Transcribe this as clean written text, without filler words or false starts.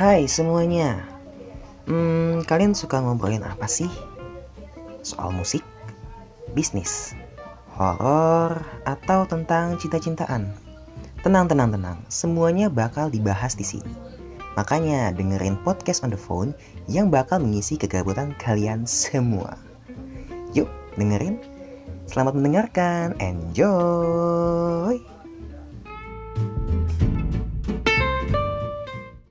Hai semuanya, kalian suka ngobrolin apa sih? Soal musik, bisnis, horor, atau tentang cinta-cintaan? Tenang, semuanya bakal dibahas di sini. Makanya dengerin podcast on the phone yang bakal mengisi kegabutan kalian semua. Yuk dengerin, selamat mendengarkan, enjoy!